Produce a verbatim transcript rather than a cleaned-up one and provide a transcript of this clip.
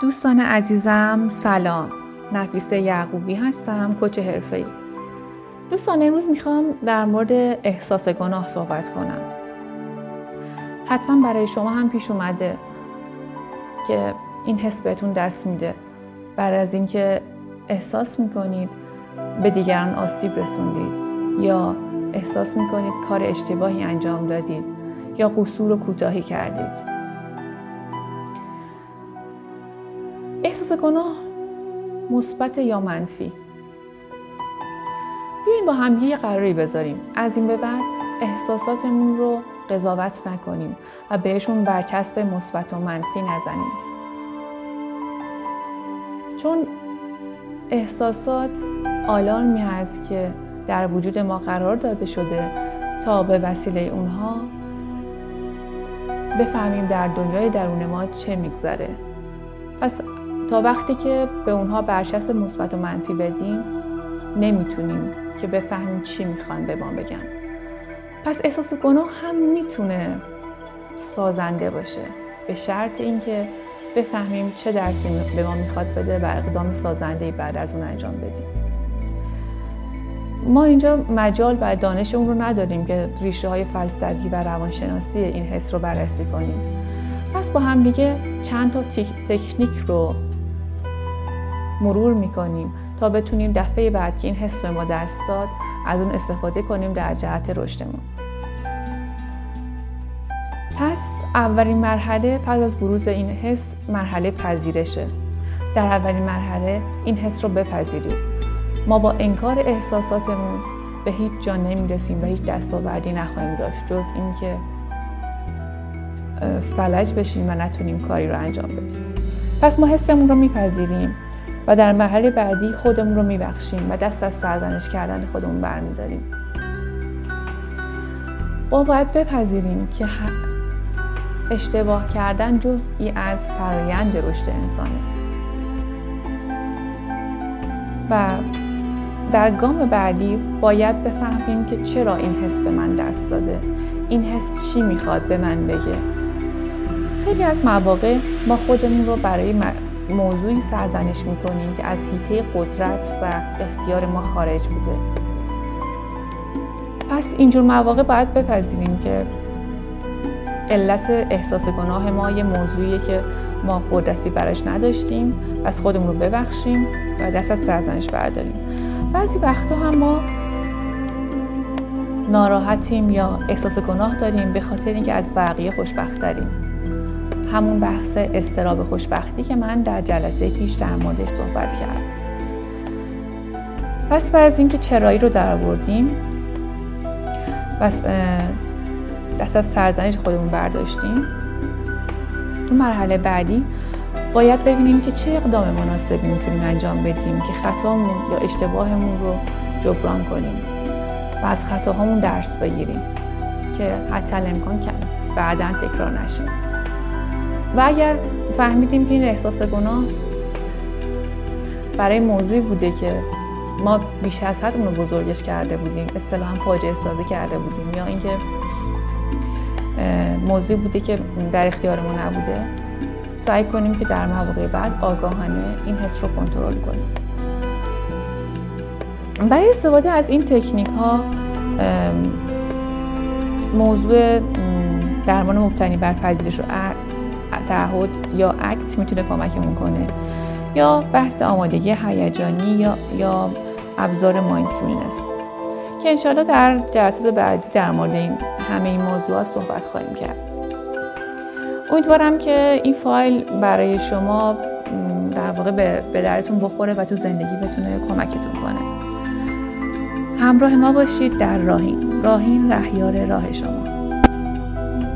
دوستان عزیزم سلام، نفیسه یعقوبی هستم، کوچ حرفه‌ای. دوستان امروز میخوام در مورد احساس گناه صحبت کنم. حتما برای شما هم پیش اومده که این حس بهتون دست میده بعد از اینکه احساس میکنید به دیگران آسیب رسوندید یا احساس میکنید کار اشتباهی انجام دادید یا قصور و کوتاهی کردید. احساس گناه مثبت یا منفی؟ بیاین با هم یه قراری بذاریم. از این به بعد احساساتمون رو قضاوت نکنیم و بهشون برچسب مثبت و منفی نزنیم، چون احساسات آلارمی هست که در وجود ما قرار داده شده تا به وسیله اونها بفهمیم در دنیای درون ما چه میگذره. پس تا وقتی که به اونها برچسب مثبت و منفی بدیم نمیتونیم که بفهمیم چی میخوان به ما بگن. پس احساس گناه هم میتونه سازنده باشه، به شرط اینکه بفهمیم چه درسی به ما میخواد بده و اقدام سازنده‌ای بعد از اون انجام بدیم. ما اینجا مجال و دانش اون رو نداریم که ریشه های فلسفی و روانشناسی این حس رو بررسی کنیم. پس با هم دیگه چند تا تکنیک رو مرور میکنیم تا بتونیم دفعه بعد که این حس به ما دست داد از اون استفاده کنیم در جهت رشدمون. پس اولین مرحله پس از بروز این حس مرحله پذیرشه. در اولین مرحله این حس رو بپذیریم. ما با انکار احساساتمون به هیچ جا نمیرسیم و هیچ دستاوردی نخواهیم داشت جز اینکه فلج بشیم و نتونیم کاری رو انجام بدیم. پس ما حسمون رو میپذیریم و در مرحله بعدی خودمون رو میبخشیم و دست از سرزنش کردن خودمون برمیداریم. ما باید بپذیریم که اشتباه کردن جزئی از فرایند رشد انسانه و در گام بعدی باید بفهمیم که چرا این حس به من دست داده، این حس چی میخواد به من بگه. خیلی از مواقع ما خودمون رو برای موضوعی سرزنش میکنیم که از حیطه قدرت و اختیار ما خارج بوده. پس اینجور مواقع باید بپذیریم که علت احساس گناه ما یه موضوعیه که ما قدرتی براش نداشتیم، پس خودمون رو ببخشیم و دست از سرزنش برداریم. بعضی وقتا هم ما ناراحتیم یا احساس گناه داریم به خاطر اینکه از بقیه خوشبخت‌تریم. همون بحث اضطراب خوشبختی که من در جلسه پیش در موردش صحبت کردم. پس بعد از اینکه چرایی رو درآوردیم، پس دست از سرزنش خودمون برداشتیم، تو مرحله بعدی باید ببینیم که چه اقدام مناسبی میتونیم انجام بدیم که خطامون یا اشتباهمون رو جبران کنیم و از خطاهامون درس بگیریم که حتی امکان کم بعداً تکرار نشه. و اگر فهمیدیم که این احساس گناه برای موضوعی بوده که ما بیش از حدمون رو بزرگش کرده بودیم، اصطلاحاً فاجعه سازی کرده بودیم، یا اینکه موضوعی بوده که در اختیارمون نبوده، سعی کنیم که در مواقع بعد آگاهانه این حس رو کنترل کنیم. برای استفاده از این تکنیک ها موضوع درمان مبتنی بر پذیرش و تعهد یا اکت میتونه کمکمون کنه، یا بحث آمادگی هیجانی یا یا ابزار مایندفولنس که انشالله در جلسات بعدی در مورد این همه این موضوعات صحبت خواهیم کرد. امیدوارم که این فایل برای شما در واقع به درتون بخوره و تو زندگی بتونه کمکتون کنه. همراه ما باشید در راهین، راهین رهیار راه شما.